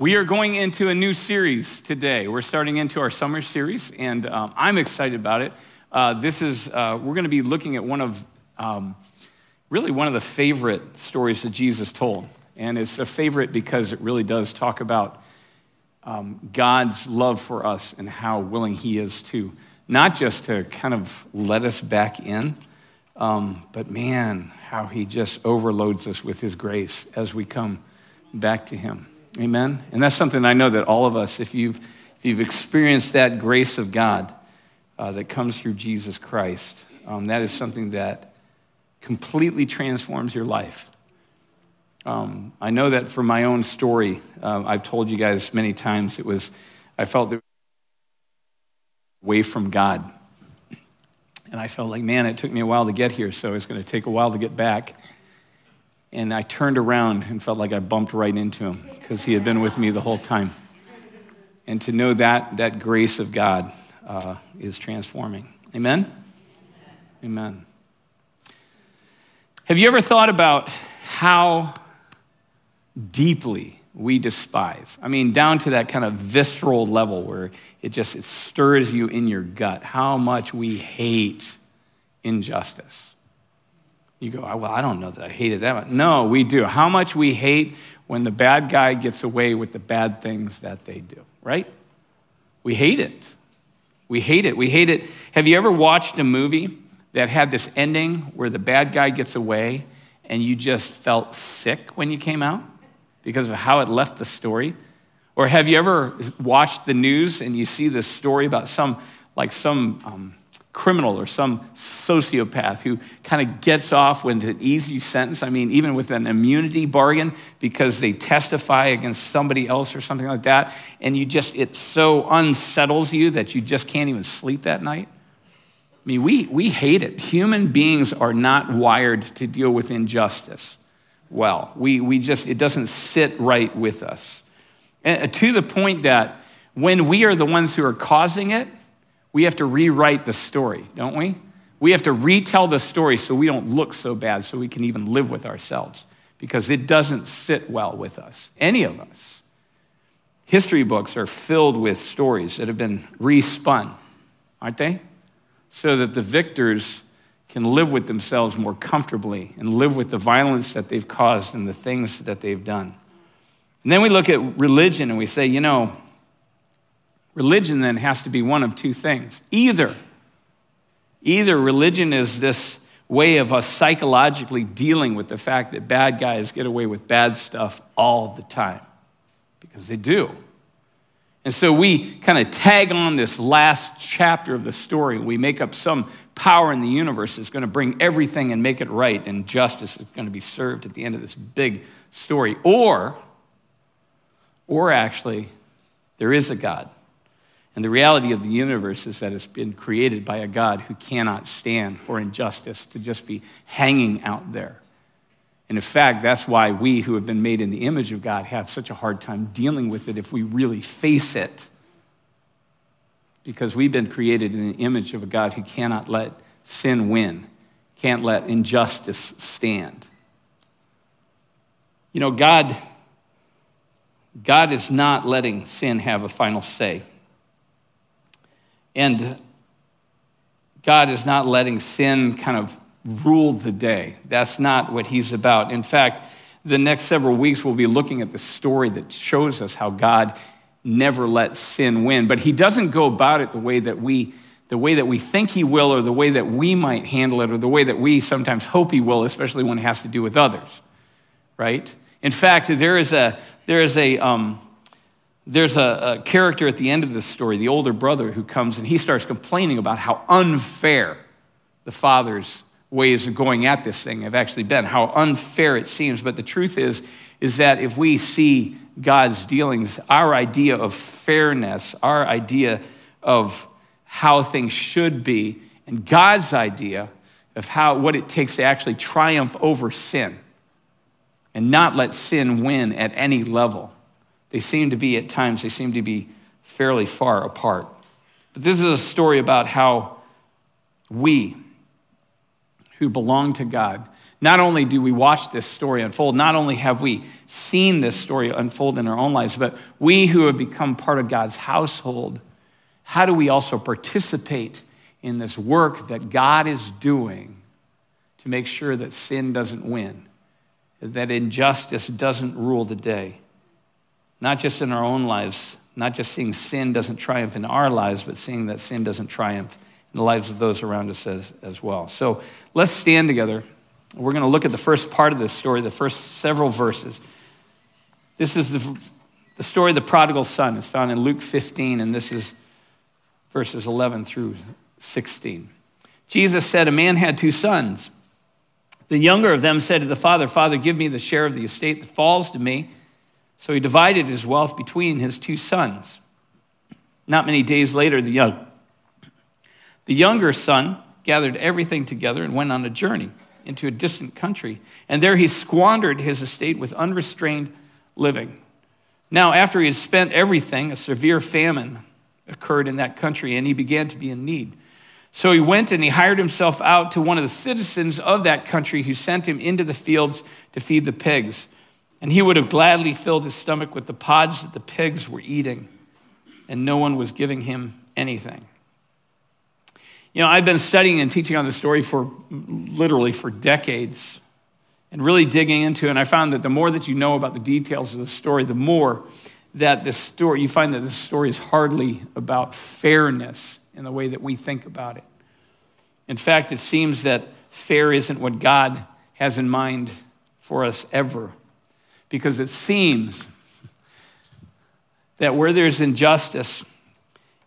We are going into a new series today. We're starting into our summer series, and I'm excited about it. We're going to be looking at one of, really one of the favorite stories that Jesus told. And it's a favorite because it really does talk about God's love for us and how willing he is to, not just to kind of let us back in, but man, how he just overloads us with his grace as we come back to him. Amen. And that's something I know that all of us, if you've experienced that grace of God that comes through Jesus Christ, that is something that completely transforms your life. I know that from my own story, I've told you guys many times, I felt that away from God. And I felt like, man, it took me a while to get here, so it's going to take a while to get back. And I turned around and felt like I bumped right into him because he had been with me the whole time. And to know that grace of God is transforming. Amen? Amen. Have you ever thought about how deeply we despise? I mean, down to that kind of visceral level where it stirs you in your gut, how much we hate injustice. You go, well, I don't know that I hated that much. No, we do. How much we hate when the bad guy gets away with the bad things that they do, right? We hate it. We hate it. We hate it. Have you ever watched a movie that had this ending where the bad guy gets away and you just felt sick when you came out because of how it left the story? Or have you ever watched the news and you see this story about some criminal or some sociopath who kind of gets off with an easy sentence, I mean, even with an immunity bargain because they testify against somebody else or something like that, and it so unsettles you that you just can't even sleep that night? I mean, we hate it. Human beings are not wired to deal with injustice well. It doesn't sit right with us. And to the point that when we are the ones who are causing it, we have to rewrite the story, don't we? We have to retell the story so we don't look so bad, so we can even live with ourselves, because it doesn't sit well with us, any of us. History books are filled with stories that have been respun, aren't they? So that the victors can live with themselves more comfortably and live with the violence that they've caused and the things that they've done. And then we look at religion and we say, religion then has to be one of two things. Either religion is this way of us psychologically dealing with the fact that bad guys get away with bad stuff all the time, because they do. And so we kind of tag on this last chapter of the story. We make up some power in the universe that's going to bring everything and make it right, and justice is going to be served at the end of this big story. Or actually, there is a God. And the reality of the universe is that it's been created by a God who cannot stand for injustice to just be hanging out there. And in fact, that's why we who have been made in the image of God have such a hard time dealing with it if we really face it. Because we've been created in the image of a God who cannot let sin win, can't let injustice stand. God is not letting sin have a final say. And God is not letting sin kind of rule the day. That's not what he's about. In fact, the next several weeks, we'll be looking at the story that shows us how God never lets sin win. But he doesn't go about it the way that we think he will, or the way that we might handle it, or the way that we sometimes hope he will, especially when it has to do with others, right? In fact, there's a character at the end of this story, the older brother, who comes and he starts complaining about how unfair the father's ways of going at this thing have actually been, how unfair it seems. But the truth is that if we see God's dealings, our idea of fairness, our idea of how things should be, and God's idea of what it takes to actually triumph over sin and not let sin win at any level, they seem to be fairly far apart. But this is a story about how we, who belong to God, Not only do we watch this story unfold, not only have we seen this story unfold in our own lives, but we who have become part of God's household, how do we also participate in this work that God is doing to make sure that sin doesn't win, that injustice doesn't rule the day? Not just in our own lives, not just seeing sin doesn't triumph in our lives, but seeing that sin doesn't triumph in the lives of those around us as well. So let's stand together. We're going to look at the first part of this story, the first several verses. This is the story of the prodigal son. It's found in Luke 15, and this is verses 11 through 16. Jesus said, "A man had two sons. The younger of them said to the father, 'Father, give me the share of the estate that falls to me.' So he divided his wealth between his two sons. Not many days later, the younger son gathered everything together and went on a journey into a distant country. And there he squandered his estate with unrestrained living. Now, after he had spent everything, a severe famine occurred in that country, and he began to be in need. So he went and he hired himself out to one of the citizens of that country, who sent him into the fields to feed the pigs. And he would have gladly filled his stomach with the pods that the pigs were eating, and no one was giving him anything." You know, I've been studying and teaching on this story for decades, and really digging into it. And I found that the more that you know about the details of the story, the more that you find that this story is hardly about fairness in the way that we think about it. In fact, it seems that fair isn't what God has in mind for us ever, because it seems that where there's injustice,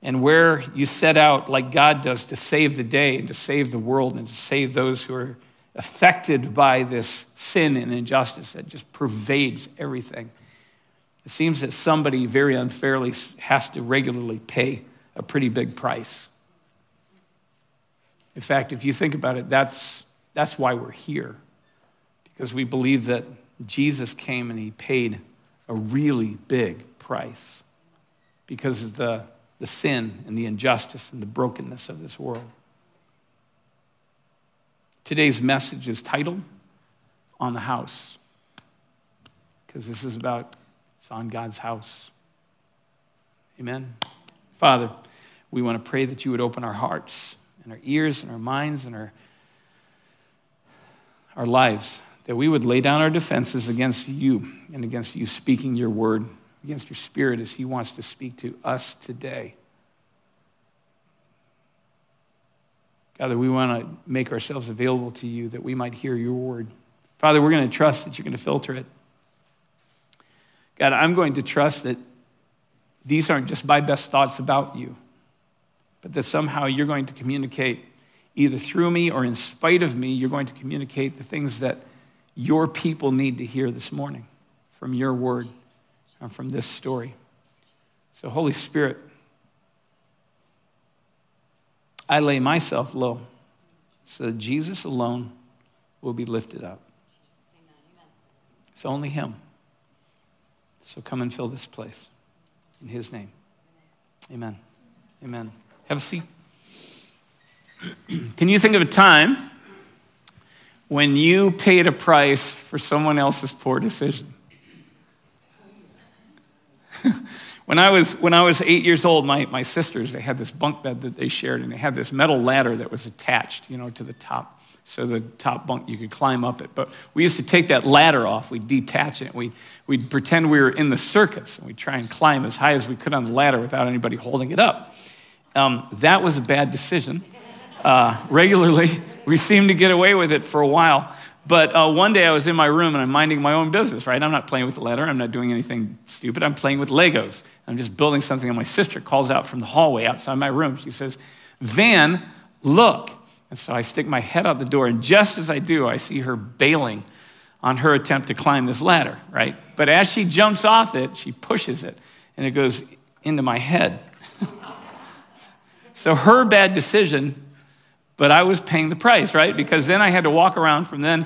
and where you set out, like God does, to save the day and to save the world and to save those who are affected by this sin and injustice that just pervades everything, it seems that somebody very unfairly has to regularly pay a pretty big price. In fact, if you think about it, that's why we're here, because we believe that Jesus came and he paid a really big price because of the sin and the injustice and the brokenness of this world. Today's message is titled "On the House," because this is about, it's on God's house. Amen. Father, we want to pray that you would open our hearts and our ears and our minds and our lives, that we would lay down our defenses against you and against you speaking your word, against your spirit as he wants to speak to us today. God, that we want to make ourselves available to you, that we might hear your word. Father, we're going to trust that you're going to filter it. God, I'm going to trust that these aren't just my best thoughts about you, but that somehow you're going to communicate, either through me or in spite of me, you're going to communicate the things that your people need to hear this morning from your word, from this story. So Holy Spirit, I lay myself low so that Jesus alone will be lifted up. It's only him. So come and fill this place in his name. Amen. Amen. Have a seat. Can you think of a time when you paid a price for someone else's poor decision? When I was 8 years old, my sisters, they had this bunk bed that they shared, and they had this metal ladder that was attached, to the top. So the top bunk, you could climb up it. But we used to take that ladder off. We'd detach it. We'd pretend we were in the circuits, and we'd try and climb as high as we could on the ladder without anybody holding it up. That was a bad decision. Regularly, we seemed to get away with it for a while. But one day I was in my room and I'm minding my own business, right? I'm not playing with the ladder. I'm not doing anything stupid. I'm playing with Legos. I'm just building something. And my sister calls out from the hallway outside my room. She says, "Van, look." And so I stick my head out the door. And just as I do, I see her bailing on her attempt to climb this ladder, right? But as she jumps off it, she pushes it. And it goes into my head. So her bad decision, but I was paying the price, right? Because then I had to walk around from then,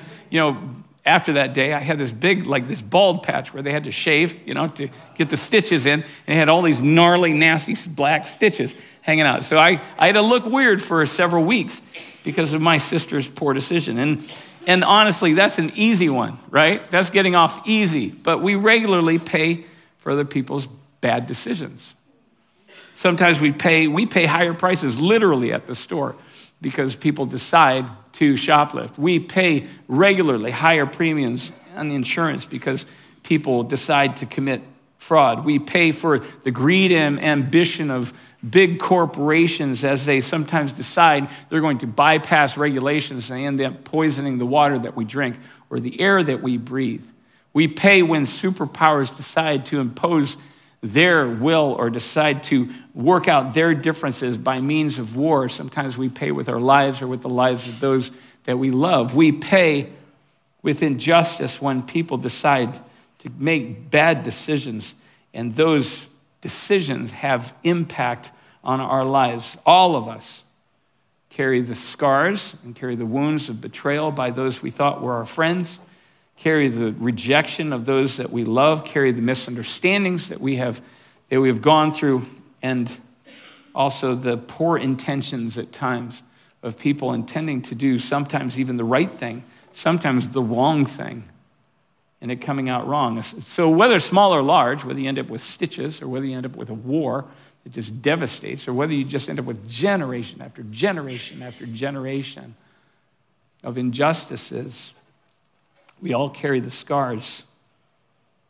after that day, I had this big, this bald patch where they had to shave, to get the stitches in, and it had all these gnarly, nasty, black stitches hanging out. So I had to look weird for several weeks because of my sister's poor decision. And And honestly, that's an easy one, right? That's getting off easy. But we regularly pay for other people's bad decisions. Sometimes we pay higher prices literally at the store because people decide to shoplift. We pay regularly higher premiums on insurance because people decide to commit fraud. We pay for the greed and ambition of big corporations as they sometimes decide they're going to bypass regulations and they end up poisoning the water that we drink or the air that we breathe. We pay when superpowers decide to impose their will or decide to work out their differences by means of war. Sometimes we pay with our lives or with the lives of those that we love. We pay with injustice when people decide to make bad decisions, and those decisions have impact on our lives. All of us carry the scars and carry the wounds of betrayal by those we thought were our friends, carry the rejection of those that we love, carry the misunderstandings that we have gone through, and also the poor intentions at times of people intending to do sometimes even the right thing, sometimes the wrong thing, and it coming out wrong. So whether small or large, whether you end up with stitches or whether you end up with a war that just devastates, or whether you just end up with generation after generation after generation of injustices, we all carry the scars,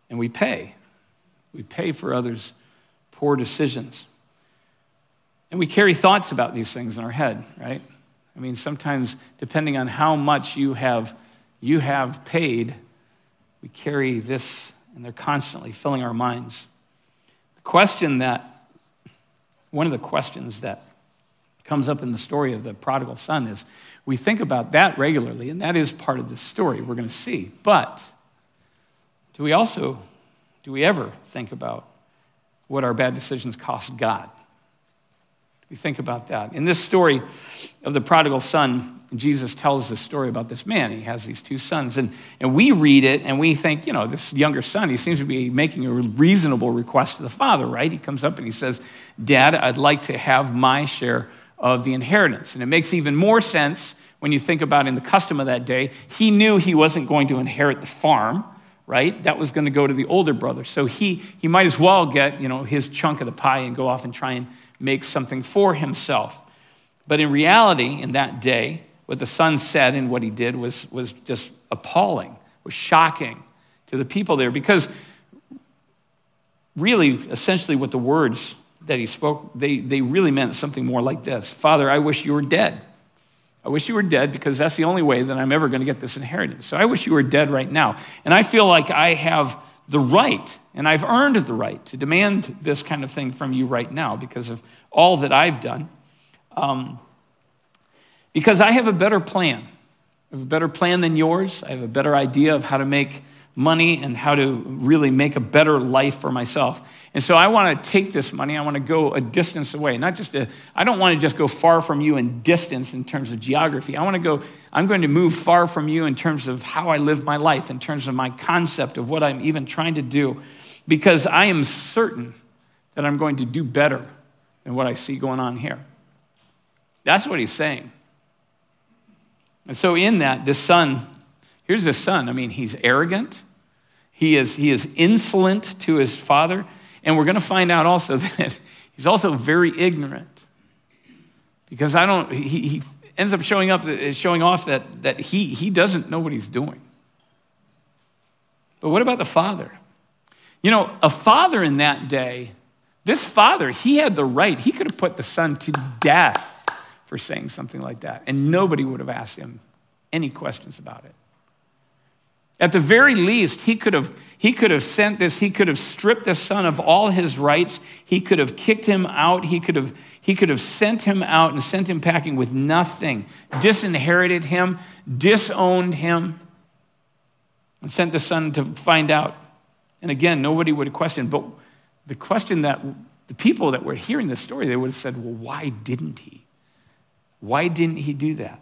and we pay. We pay for others' poor decisions. And we carry thoughts about these things in our head, right? I mean, sometimes, depending on how much you have paid, we carry this, and they're constantly filling our minds. One of the questions that comes up in the story of the prodigal son is, we think about that regularly, and that is part of the story we're going to see. But do we ever think about what our bad decisions cost God? We think about that. In this story of the prodigal son, Jesus tells this story about this man. He has these two sons, and we read it, and we think, you know, this younger son, he seems to be making a reasonable request to the father, right? He comes up and he says, "Dad, I'd like to have my share of the inheritance." And it makes even more sense when you think about in the custom of that day, he knew he wasn't going to inherit the farm, right? That was going to go to the older brother. So he might as well get, you know, his chunk of the pie and go off and try and make something for himself. But in reality, in that day, what the son said and what he did was just appalling, was shocking to the people there, because really, essentially what the words that he spoke, they really meant something more like this: "Father, I wish you were dead. I wish you were dead, because that's the only way that I'm ever going to get this inheritance. So I wish you were dead right now. And I feel like I have the right, and I've earned the right to demand this kind of thing from you right now because of all that I've done. Because I have a better plan. I have a better plan than yours. I have a better idea of how to make money and how to really make a better life for myself. And so I want to take this money. I want to go a distance away. I don't want to just go far from you in distance in terms of geography. I'm going to move far from you in terms of how I live my life, in terms of my concept of what I'm even trying to do, because I am certain that I'm going to do better than what I see going on here." That's what he's saying. And so in that, here's this son. I mean, he's arrogant. He is insolent to his father. And we're going to find out also that he's also very ignorant, because he ends up showing off that he doesn't know what he's doing. But what about the father? You know, a father in that day, this father, he had the right. He could have put the son to death for saying something like that, and nobody would have asked him any questions about it. At the very least, he could have sent this. He could have stripped this son of all his rights. He could have kicked him out. He could have sent him out and sent him packing with nothing, disinherited him, disowned him, and sent the son to find out. And again, nobody would have questioned. But the question that the people that were hearing this story, they would have said, "Well, why didn't he? Why didn't he do that?"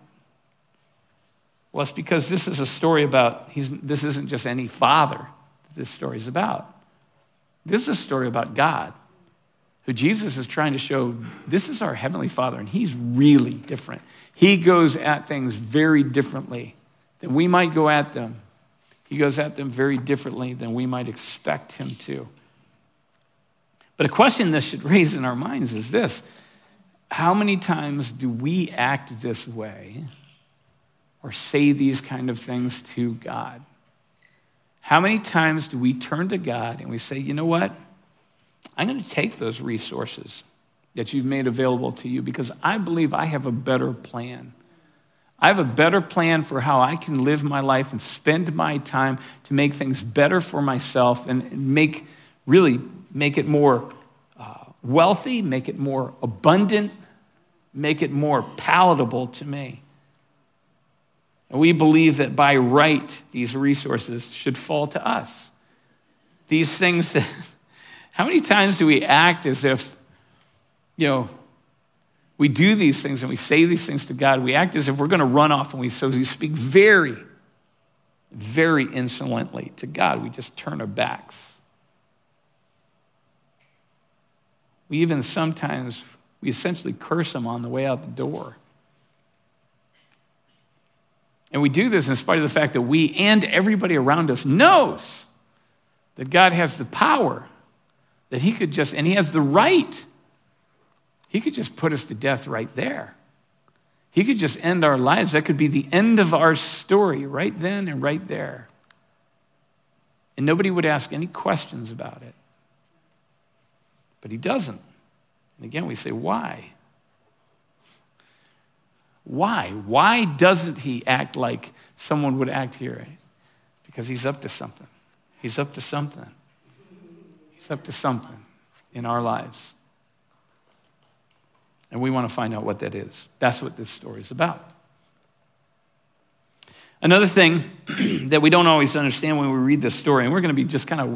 Well, it's because this is a story about, this isn't just any father that this story is about. This is a story about God, who Jesus is trying to show, this is our Heavenly Father, and he's really different. He goes at things very differently that we might go at them, he goes at them very differently than we might expect him to. But a question this should raise in our minds is this: how many times do we act this way or say these kind of things to God? How many times do we turn to God and we say, you know what? I'm going to take those resources that you've made available to you because I believe I have a better plan. I have a better plan for how I can live my life and spend my time to make things better for myself and make it more wealthy, make it more abundant, make it more palatable to me. And we believe that by right, these resources should fall to us. These things that, how many times do we act as if, we do these things and we say these things to God? We act as if we're going to run off, and so we speak very, very insolently to God. We just turn our backs. We even sometimes, we essentially curse him on the way out the door. And we do this in spite of the fact that we and everybody around us knows that God has the power, that he has the right. He could just put us to death right there. He could just end our lives. That could be the end of our story right then and right there. And nobody would ask any questions about it. But he doesn't. And again, we say, why? Why? Why doesn't he act like someone would act here? Because he's up to something. He's up to something. He's up to something in our lives. And we want to find out what that is. That's what this story is about. Another thing that we don't always understand when we read this story, and we're going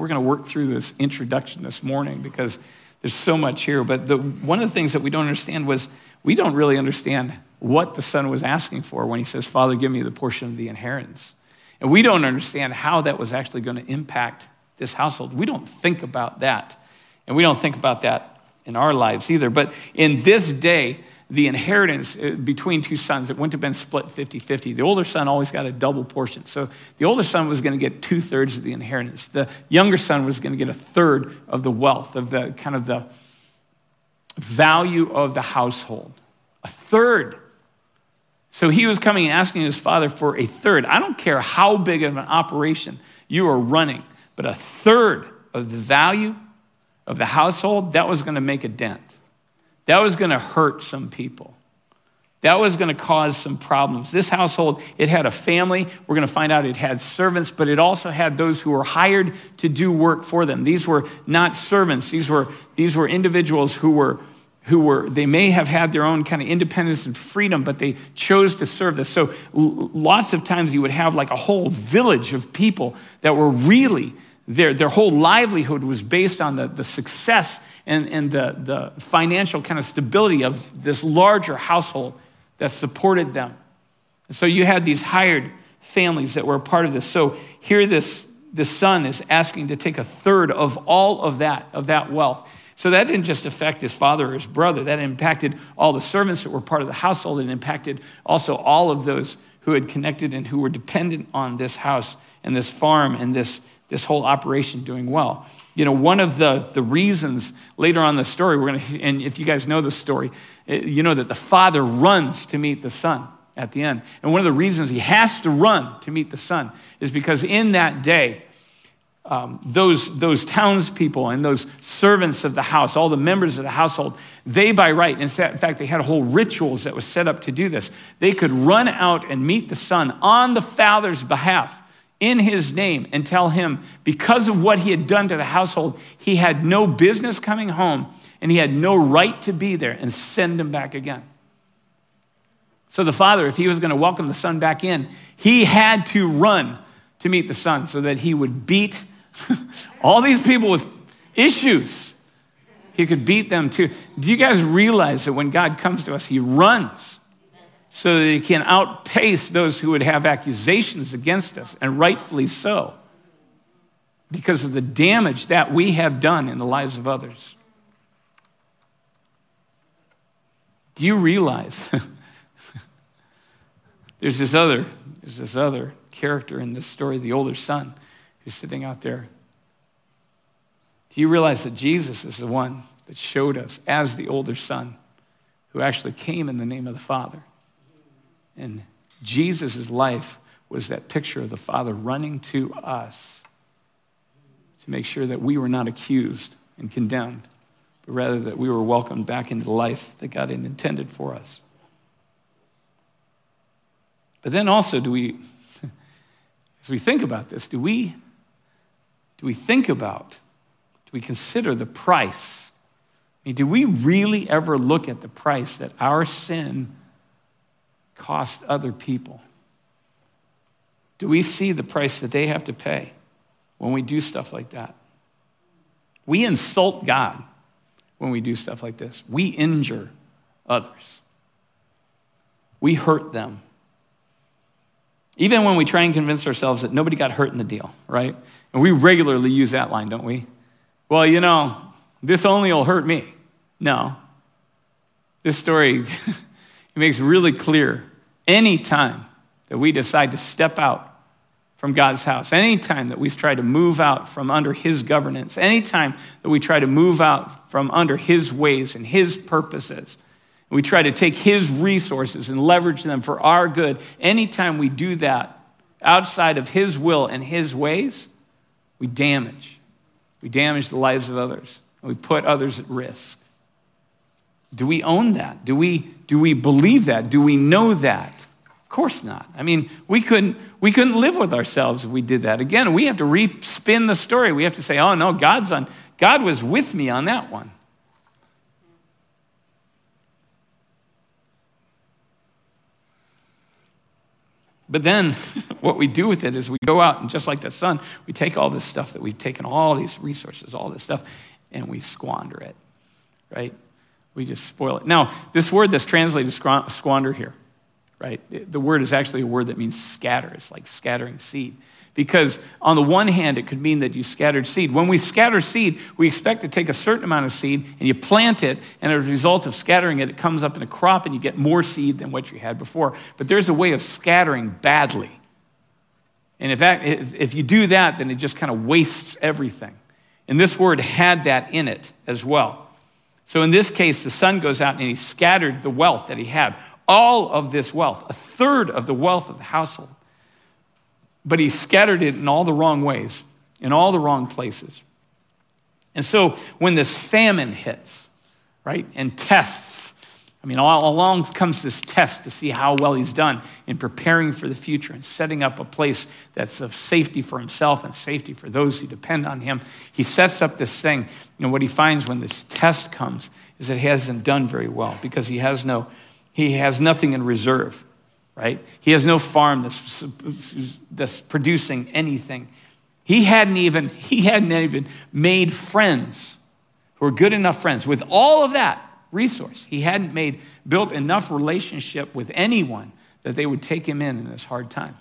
to work through this introduction this morning because there's so much here. But one of the things that we don't understand was we don't really understand what the son was asking for when he says, Father, give me the portion of the inheritance. And we don't understand how that was actually going to impact this household. We don't think about that. And we don't think about that in our lives either. But in this day, the inheritance between two sons, it wouldn't have been split 50-50. The older son always got a double portion. So the older son was going to get 2/3 of the inheritance. The younger son was going to get 1/3 of the wealth, of the kind of the value of the household. 1/3. So he was coming and asking his father for 1/3. I don't care how big of an operation you are running, but 1/3 of the value of the household, that was going to make a dent. That was going to hurt some people. That was going to cause some problems. This household, it had a family. We're going to find out it had servants, but it also had those who were hired to do work for them. These were not servants. These were individuals who were, they may have had their own kind of independence and freedom, but they chose to serve this. So lots of times you would have like a whole village of people that were really, their whole livelihood was based on the success and the financial kind of stability of this larger household that supported them. And so you had these hired families that were a part of this. So here this son is asking to take 1/3 of all of that wealth. So that didn't just affect his father or his brother. That impacted all the servants that were part of the household. It impacted also all of those who had connected and who were dependent on this house and this farm and this whole operation doing well. One of the reasons later on in the story, and if you guys know the story, you know that the father runs to meet the son at the end. And one of the reasons he has to run to meet the son is because in that day, those townspeople and those servants of the house, all the members of the household, they by right, in fact, they had whole rituals that was set up to do this. They could run out and meet the son on the father's behalf in his name and tell him, because of what he had done to the household, he had no business coming home and he had no right to be there, and send him back again. So the father, if he was going to welcome the son back in, he had to run to meet the son so that he would beat all these people with issues. He could beat them too. Do you guys realize that when God comes to us, he runs so that he can outpace those who would have accusations against us, and rightfully so, because of the damage that we have done in the lives of others? Do you realize there's this other character in this story, the older son who's sitting out there. Do you realize that Jesus is the one that showed us as the older son who actually came in the name of the Father? And Jesus' life was that picture of the Father running to us to make sure that we were not accused and condemned, but rather that we were welcomed back into the life that God had intended for us. But then also, as we think about this, do we consider the price? I mean, do we really ever look at the price that our sin cost other people? Do we see the price that they have to pay when we do stuff like that? We insult God when we do stuff like this. We injure others. We hurt them. Even when we try and convince ourselves that nobody got hurt in the deal, right? And we regularly use that line, don't we? Well, this only will hurt me. No. This story, it makes really clear any time that we decide to step out from God's house, any time that we try to move out from under his governance, any time that we try to move out from under his ways and his purposes, we try to take his resources and leverage them for our good. Anytime we do that outside of his will and his ways, we damage the lives of others, and we put others at risk. Do we own that? Do we believe that? Do we know that? Of course not. I mean, we couldn't live with ourselves if we did that. Again, we have to re-spin the story. We have to say, "Oh no, God was with me on that one." But then what we do with it is we go out and just like the son, we take all this stuff that we've taken, all these resources, all this stuff, and we squander it, right? We just spoil it. Now, this word that's translated squander here, right? The word is actually a word that means scatter. It's like scattering seed. Because on the one hand, it could mean that you scattered seed. When we scatter seed, we expect to take a certain amount of seed and you plant it, and as a result of scattering it, it comes up in a crop and you get more seed than what you had before. But there's a way of scattering badly. And if you do that, then it just kind of wastes everything. And this word had that in it as well. So in this case, the son goes out and he scattered the wealth that he had, all of this wealth, a third of the wealth of the household. But he scattered it in all the wrong ways, in all the wrong places. And so when this famine hits, right, and tests, all along comes this test to see how well he's done in preparing for the future and setting up a place that's of safety for himself and safety for those who depend on him. He sets up this thing. What he finds when this test comes is that he hasn't done very well because he has nothing in reserve. Right? He has no farm that's producing anything. He hadn't even made friends who were good enough friends. With all of that resource, he hadn't built enough relationship with anyone that they would take him in this hard time.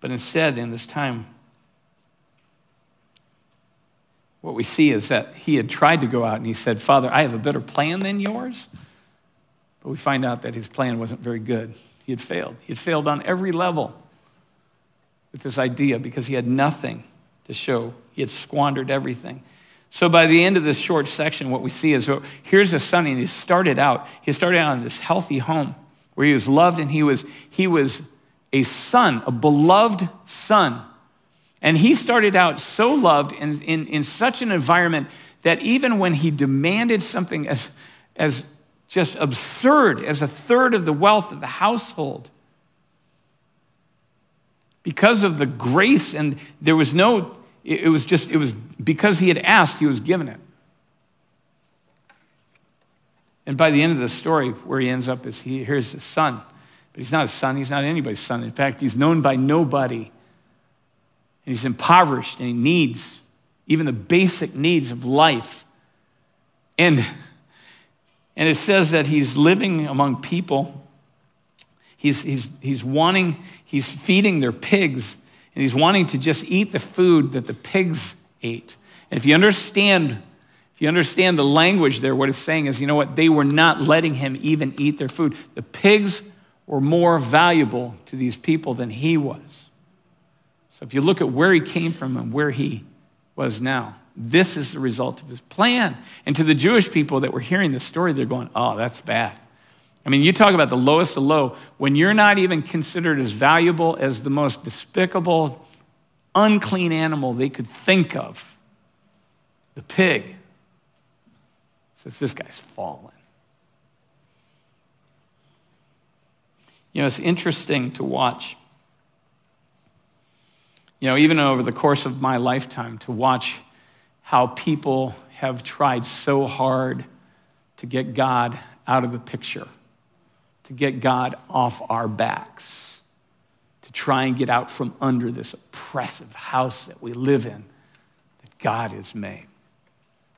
But instead, in this time, what we see is that he had tried to go out and he said, "Father, I have a better plan than yours." But we find out that his plan wasn't very good. He had failed. He had failed on every level with this idea because he had nothing to show. He had squandered everything. So by the end of this short section, what we see is here's a son, and he started out in this healthy home where he was loved, and he was a son, a beloved son. And he started out so loved in such an environment that even when he demanded something as just absurd as a third of the wealth of the household, because of the grace, and it was because he had asked, he was given it. And by the end of the story, where he ends up is here's his son, but he's not a son, he's not anybody's son. In fact, he's known by nobody, and he's impoverished, and he needs even the basic needs of life. And it says that he's living among people. He's feeding their pigs, and he's wanting to just eat the food that the pigs ate. And if you understand the language there, what it's saying is, they were not letting him even eat their food. The pigs or more valuable to these people than he was. So if you look at where he came from and where he was now, this is the result of his plan. And to the Jewish people that were hearing this story, they're going, oh, that's bad. I mean, you talk about the lowest of low. When you're not even considered as valuable as the most despicable, unclean animal they could think of, the pig, says, this guy's fallen. You know, it's interesting to watch, you know, even over the course of my lifetime, to watch how people have tried so hard to get God out of the picture, to get God off our backs, to try and get out from under this oppressive house that we live in that God has made,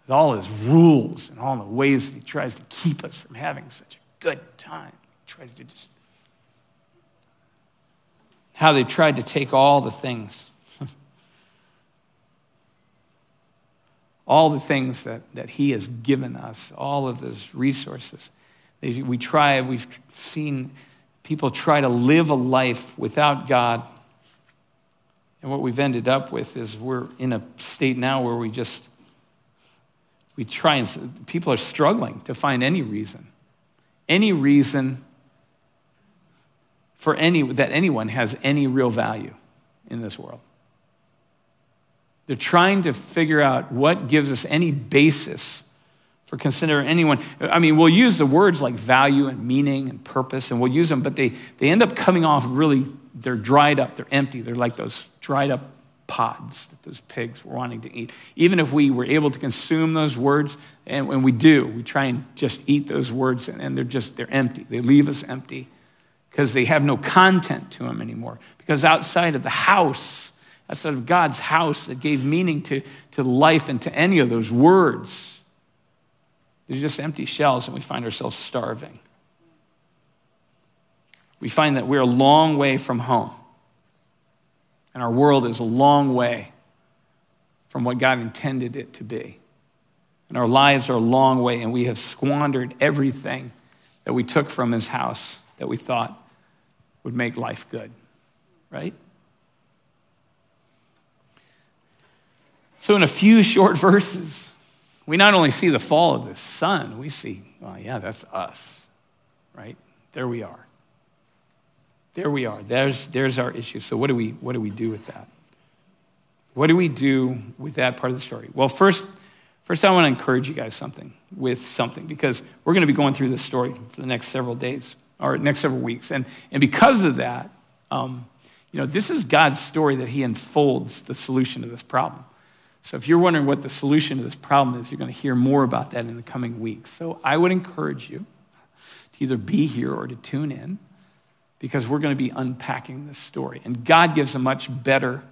with all his rules and all the ways that he tries to keep us from having such a good time. He tries to just how they tried to take all the things, all the things that he has given us, all of those resources. We've seen people try to live a life without God. And what we've ended up with is we're in a state now where people are struggling to find any reason for that anyone has any real value in this world. They're trying to figure out what gives us any basis for considering anyone. I mean, we'll use the words like value and meaning and purpose, and we'll use them, but they end up coming off really, they're dried up, they're empty. They're like those dried up pods that those pigs were wanting to eat. Even if we were able to consume those words, and when we do, we try and just eat those words, and they're empty. They leave us empty, because they have no content to them anymore. Because outside of the house, outside of God's house that gave meaning to life and to any of those words, they're just empty shells, and we find ourselves starving. We find that we're a long way from home, and our world is a long way from what God intended it to be. And our lives are a long way, and we have squandered everything that we took from his house that we thought would make life good, right? So in a few short verses, we not only see the fall of the sun, we see, well, yeah, that's us, right? There we are. There we are. There's our issue. So what do we do with that? What do we do with that part of the story? Well, first I want to encourage you guys with something, because we're going to be going through this story for the next several days, or next several weeks. And because of that, this is God's story that he unfolds the solution to this problem. So if you're wondering what the solution to this problem is, you're going to hear more about that in the coming weeks. So I would encourage you to either be here or to tune in, because we're going to be unpacking this story. And God gives a much better,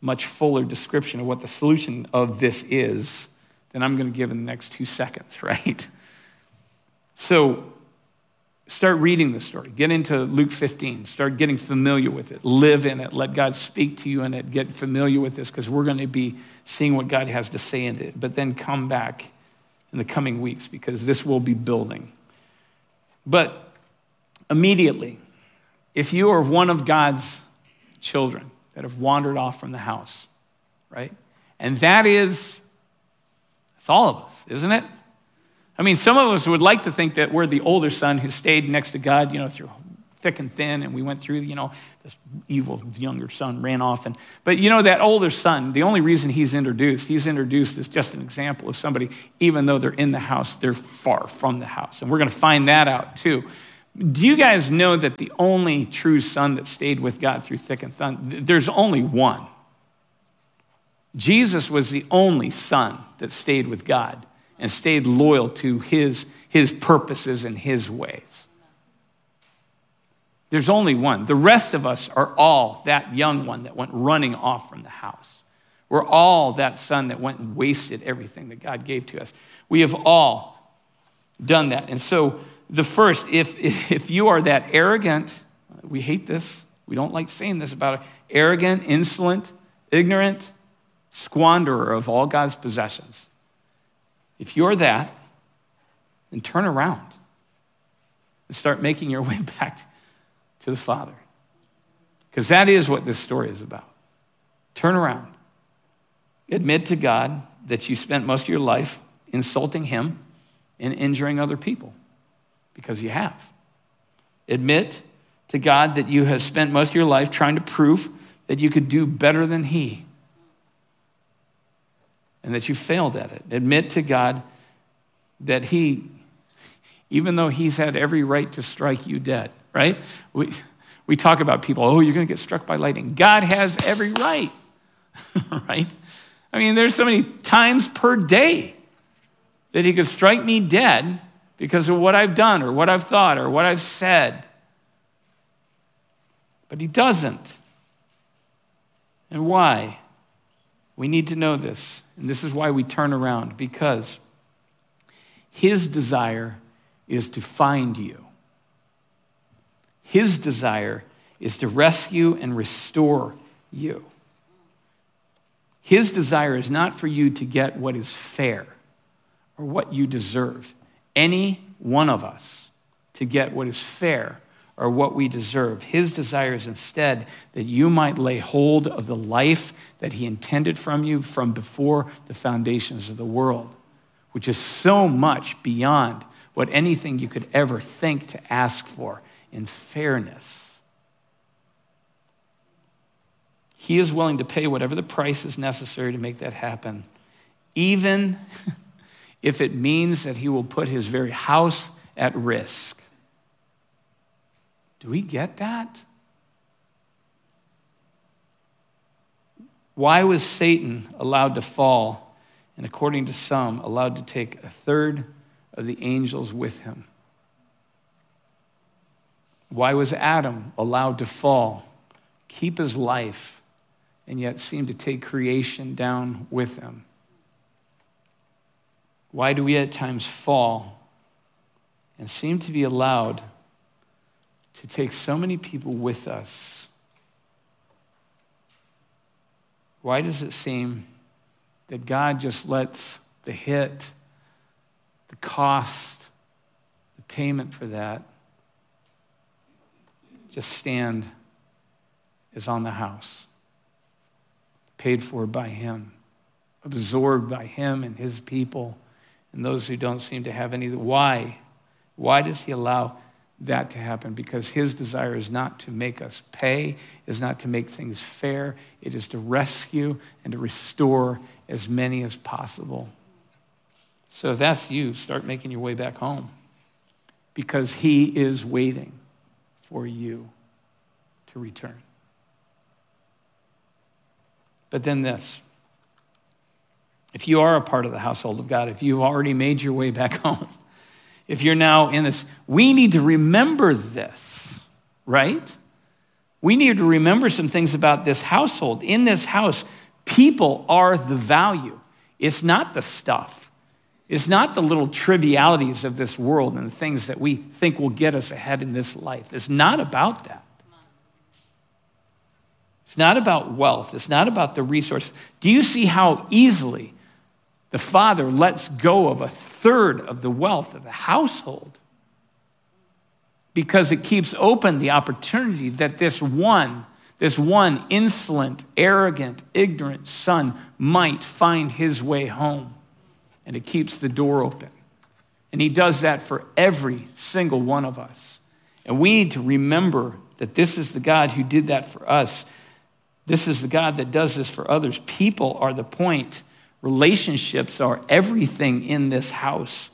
much fuller description of what the solution of this is than I'm going to give in the next 2 seconds, right? So start reading the story. Get into Luke 15. Start getting familiar with it. Live in it. Let God speak to you in it. Get familiar with this, because we're going to be seeing what God has to say in it. But then come back in the coming weeks, because this will be building. But immediately, if you are one of God's children that have wandered off from the house, right? And that's all of us, isn't it? I mean, some of us would like to think that we're the older son who stayed next to God, through thick and thin, and we went through, this evil younger son ran off. But that older son, the only reason he's introduced is just an example of somebody, even though they're in the house, they're far from the house. And we're going to find that out too. Do you guys know that the only true son that stayed with God through thick and thin, there's only one? Jesus was the only son that stayed with God and stayed loyal to his purposes and his ways. There's only one. The rest of us are all that young one that went running off from the house. We're all that son that went and wasted everything that God gave to us. We have all done that. And so the first, if you are that arrogant, we hate this, we don't like saying this about it, arrogant, insolent, ignorant, squanderer of all God's possessions, if you're that, then turn around and start making your way back to the Father. Because that is what this story is about. Turn around. Admit to God that you spent most of your life insulting him and injuring other people, because you have. Admit to God that you have spent most of your life trying to prove that you could do better than he, and that you failed at it. Admit to God that he, even though he's had every right to strike you dead, right? We talk about people, oh, you're gonna get struck by lightning. God has every right, right? I mean, there's so many times per day that he could strike me dead because of what I've done or what I've thought or what I've said. But he doesn't. And why? We need to know this. And this is why we turn around, because his desire is to find you. His desire is to rescue and restore you. His desire is not for you to get what is fair or what you deserve. Any one of us to get what is fair or what we deserve. His desire is instead that you might lay hold of the life that he intended from you from before the foundations of the world, which is so much beyond what anything you could ever think to ask for in fairness. He is willing to pay whatever the price is necessary to make that happen, even if it means that he will put his very house at risk. Do we get that? Why was Satan allowed to fall and, according to some, allowed to take a third of the angels with him? Why was Adam allowed to fall, keep his life, and yet seem to take creation down with him? Why do we at times fall and seem to be allowed to take so many people with us? Why does it seem that God just lets the hit, the cost, the payment for that just stand as on the house, paid for by him, absorbed by him and his people and those who don't seem to have any? Why? Why does he allow that to happen? Because his desire is not to make us pay, is not to make things fair. It is to rescue and to restore as many as possible. So if that's you, start making your way back home, because he is waiting for you to return. But then this, if you are a part of the household of God, if you've already made your way back home, if you're now in this, we need to remember this, right? We need to remember some things about this household. In this house, people are the value. It's not the stuff. It's not the little trivialities of this world and the things that we think will get us ahead in this life. It's not about that. It's not about wealth. It's not about the resource. Do you see how easily the father lets go of a third of the wealth of the household? Because it keeps open the opportunity that this one insolent, arrogant, ignorant son might find his way home. And it keeps the door open. And he does that for every single one of us. And we need to remember that this is the God who did that for us. This is the God that does this for others. People are the point. Relationships are everything in this house.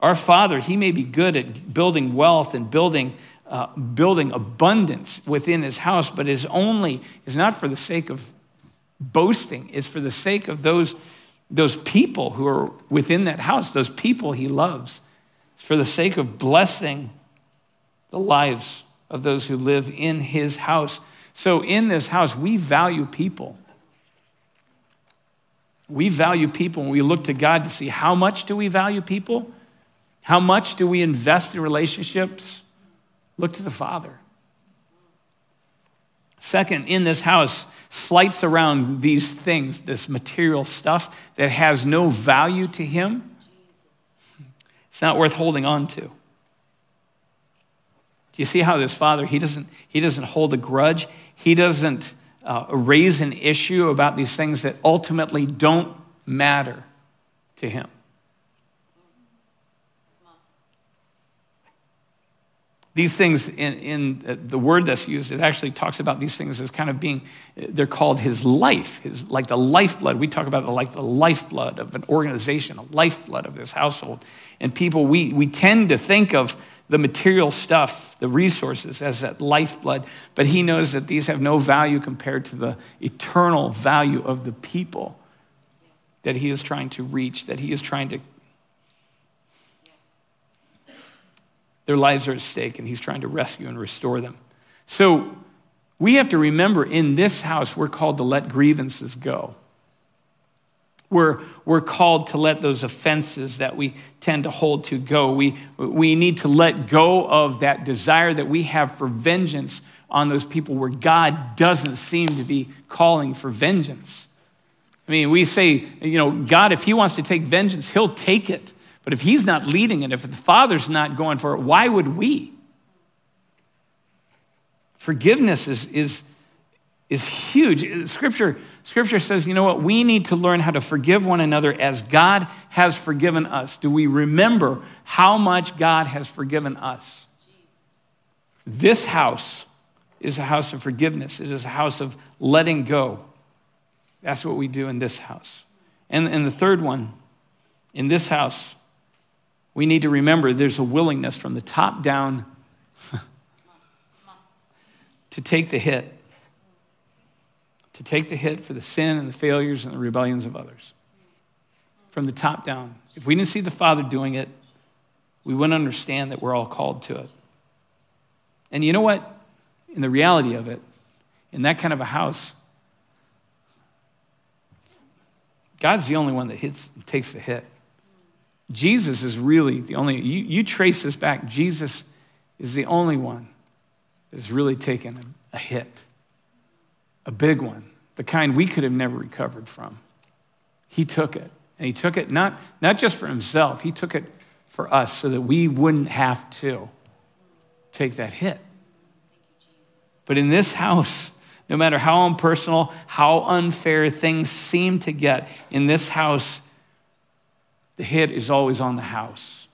Our Father, he may be good at building wealth and building abundance within his house, but is not for the sake of boasting. It's for the sake of those people who are within that house, those people he loves. It's for the sake of blessing the lives of those who live in his house. So in this house, we value people. We value people, and we look to God to see how much do we value people? How much do we invest in relationships? Look to the Father. Second, in this house, slights around these things, this material stuff that has no value to him, it's not worth holding on to. Do Do you see how this father, he doesn't hold a grudge. He doesn't raise an issue about these things that ultimately don't matter to him. These things in the word that's used, it actually talks about these things as kind of being, they're called his life, like the lifeblood. We talk about like the lifeblood of an organization, a lifeblood of this household. And people, we tend to think of the material stuff, the resources as that lifeblood, but he knows that these have no value compared to the eternal value of the people that he is trying to reach, that he is trying to. Their lives are at stake, and he's trying to rescue and restore them. So we have to remember, in this house, we're called to let grievances go. We're called to let those offenses that we tend to hold to go. We need to let go of that desire that we have for vengeance on those people where God doesn't seem to be calling for vengeance. I mean, we say, you know, God, if he wants to take vengeance, he'll take it. But if he's not leading it, if the Father's not going for it, why would we? Forgiveness is huge. Scripture says, you know what? We need to learn how to forgive one another as God has forgiven us. Do we remember how much God has forgiven us? Jesus. This house is a house of forgiveness. It is a house of letting go. That's what we do in this house. And the third one, in this house, we need to remember there's a willingness from the top down to take the hit. To take the hit for the sin and the failures and the rebellions of others. From the top down. If we didn't see the Father doing it, we wouldn't understand that we're all called to it. And you know what? In the reality of it, in that kind of a house, God's the only one that takes the hit. Jesus is really the only, you trace this back, Jesus is the only one that's really taken a hit, a big one, the kind we could have never recovered from. He took it, and he took it not just for himself, he took it for us so that we wouldn't have to take that hit. But in this house, no matter how impersonal, how unfair things seem to get, in this house, the hit is always on the house,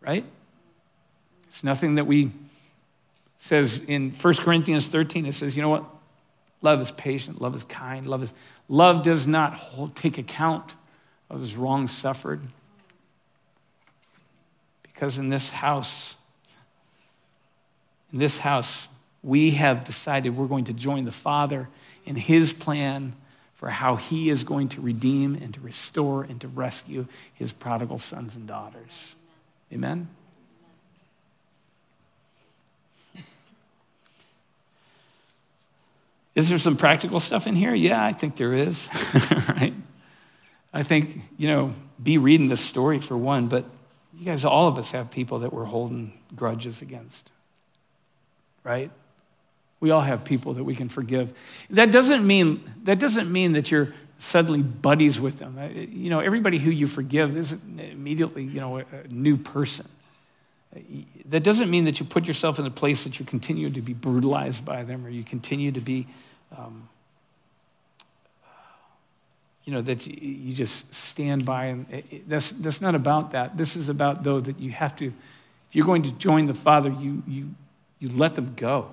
right? It's nothing that we, says in 1 Corinthians 13, it says, you know what? Love is patient, love is kind, love does not take account of his wrong suffered. Because in this house, we have decided we're going to join the Father in his plan for how he is going to redeem and to restore and to rescue his prodigal sons and daughters. Amen? Is there some practical stuff in here? Yeah, I think there is, right? I think, you know, be reading this story for one, but you guys, all of us have people that we're holding grudges against, right? We all have people that we can forgive. That doesn't mean that you're suddenly buddies with them. You know, everybody who you forgive isn't immediately, you know, a new person. That doesn't mean that you put yourself in a place that you continue to be brutalized by them, or you continue to be, you know, that you just stand by. And that's not about that. This is about, though, that you have to, if you're going to join the Father, you let them go.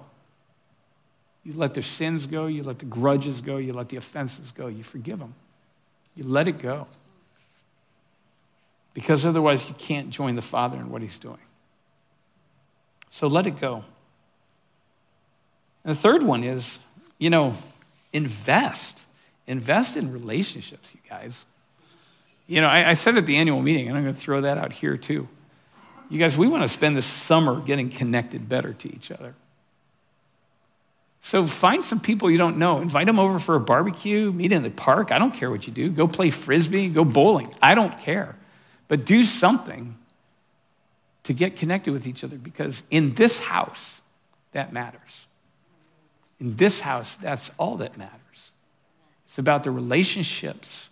You let their sins go. You let the grudges go. You let the offenses go. You forgive them. You let it go. Because otherwise you can't join the Father in what he's doing. So let it go. And the third one is, you know, invest. Invest in relationships, you guys. You know, I said at the annual meeting, and I'm going to throw that out here too. You guys, we want to spend this summer getting connected better to each other. So find some people you don't know. Invite them over for a barbecue, meet in the park. I don't care what you do. Go play frisbee, go bowling. I don't care. But do something to get connected with each other, because in this house, that matters. In this house, that's all that matters. It's about the relationships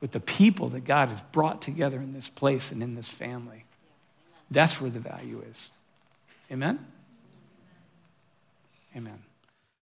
with the people that God has brought together in this place and in this family. That's where the value is. Amen? Amen.